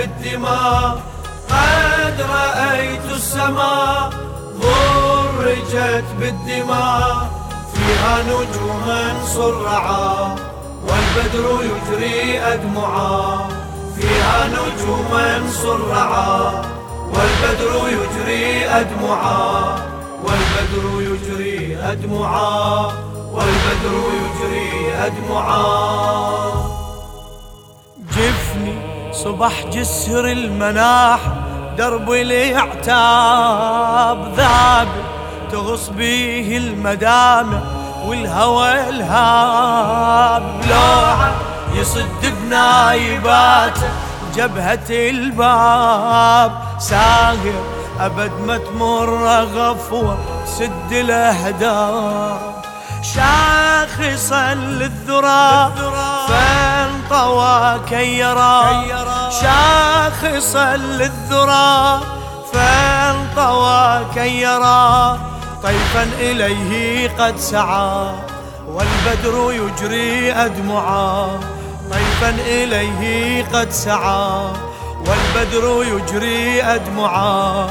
بالدماء قد رأيت السماء غرجت بالدماء فيها نجوما صرعا والبدر يجري أدمعا فيها نجوما صرعا والبدر يجري أدمعا والبدر يجري أدمعا والبدر يجري أدمعا جفني صبح جسر المناح درب الإعتاب ذابل تغص به المدامع والهوى الهاب لوعة يصد بنايباته جبهة الباب ساهر أبد ما تمر غفوة سد الأهداف شاخصا للذرة فانطوى كيرا شاخصا للذرة فانطوى كيرا طيفا إليه قد سعى والبدر يجري أدمعا طيفا إليه قد سعى والبدر يجري أدمعا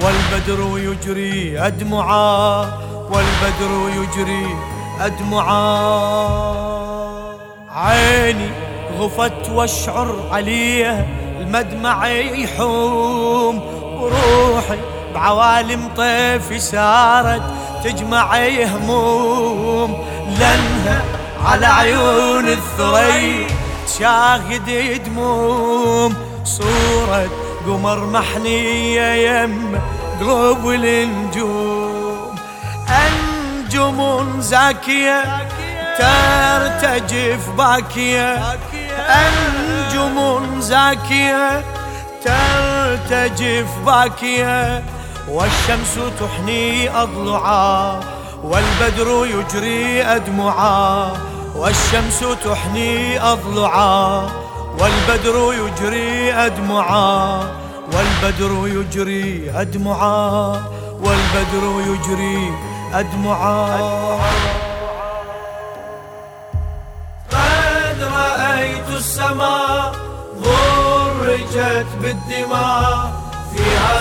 والبدر يجري أدمعا والبدر يجري أدمعا عيني غفت واشعر عليها المدمع يحوم وروحي بعوالم طيفي سارت تجمع هموم لنها على عيون الثري تشاهد دموم صورة قمر محنية يم قلوب النجوم أنجم زاكية ترتجف باكية أنجم زاكية ترتجف باكية والشمس تحني أضلعا والبدر يجري أدمعا والشمس تحني أضلعا والبدر يجري أدمعا والبدر يجري أدمعا والبدر يجري أدمعا قد رأيت السماء غرجت بالدماء فيها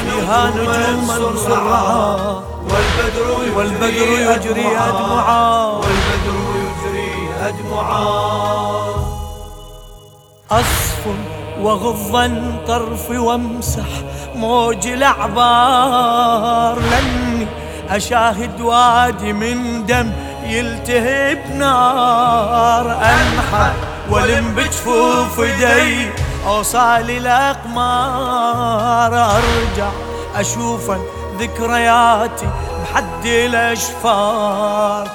نجوم صرعا والبدر يجري أدمعا والبدر يجري أدمعا أصف وغضا طرفي وامسح موج الأعبار لأني أشاهد وادي من دم يلتهب نار أنحى ولم بجفوف يدي أوصال الأقمار أرجع أشوفا ذكرياتي بحد الأشفار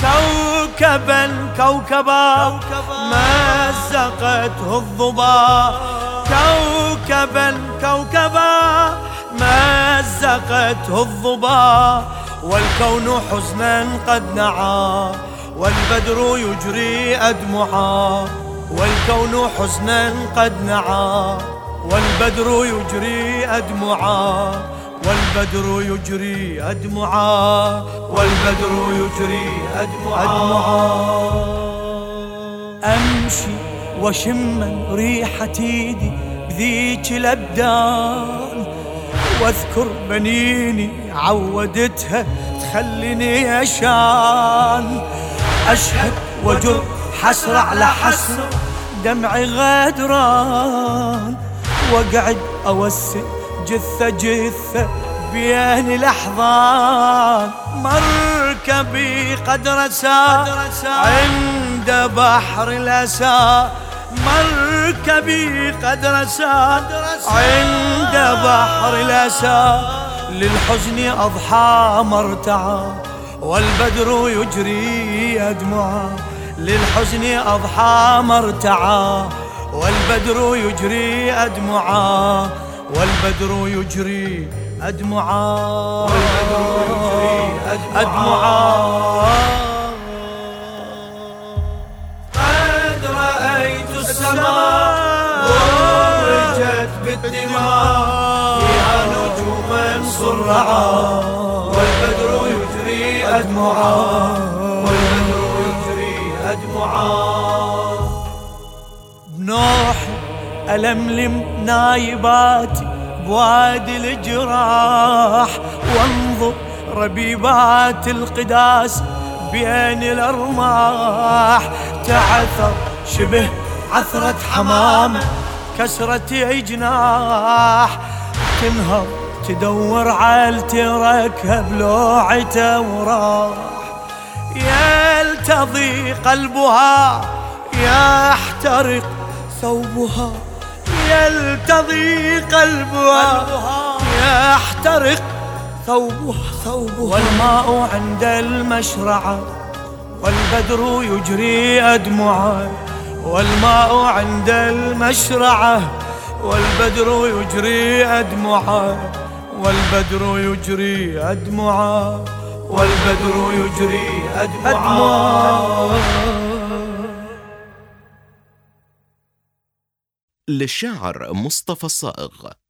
كوكبا كوكبا مزقته الظبا كوكبا كوكبا مزقته الظبا والكون حزنا قد نعى والبدر يجري أدمعا والكون حزنا قد نعى والبدر يجري أدمعا والبدر يجري أدمعا والبدر يجري أدمعا أمشي وشما ريحة ايدي بذيك الأبدان واذكر بنيني عودتها تخليني أشان أشهد وجر حسرة على حسرة دمعي غدران وقعد أوسع جثة جثة بين الأحضان مركبي قد رسى عند بحر الأسى مركبي قد رسى عند بحر الأسى للحزن أضحى مرتعى والبدر يجري أدمعا للحزن أضحى مرتعى والبدر يجري أدمعا والبدر يجري أدمعا والبدر يجري أدمعا قد رأيت السماء غرجت بالدماء فيها نجوما صرعا والبدر يجري أدمعا والبدر يجري أدمعا بنوح ألم لم نايباتي بوادي الجراح، وانظر ربيبات القداس بين الأرماح. تعثر شبه عثرة حمام كسرت جناح، تنهض تدور عالتي ركب لوعته وراح. يلتضي قلبها يحترق ثوبها، يلتضي قلبها يحترق ثوبها. والماء عند المشرعة والبدر يجري أدمعه، والماء عند المشرعة والبدر يجري أدمعه، والبدر يجري أدمعه، والبدر يجري أدمعه. للشاعر مصطفى الصائغ.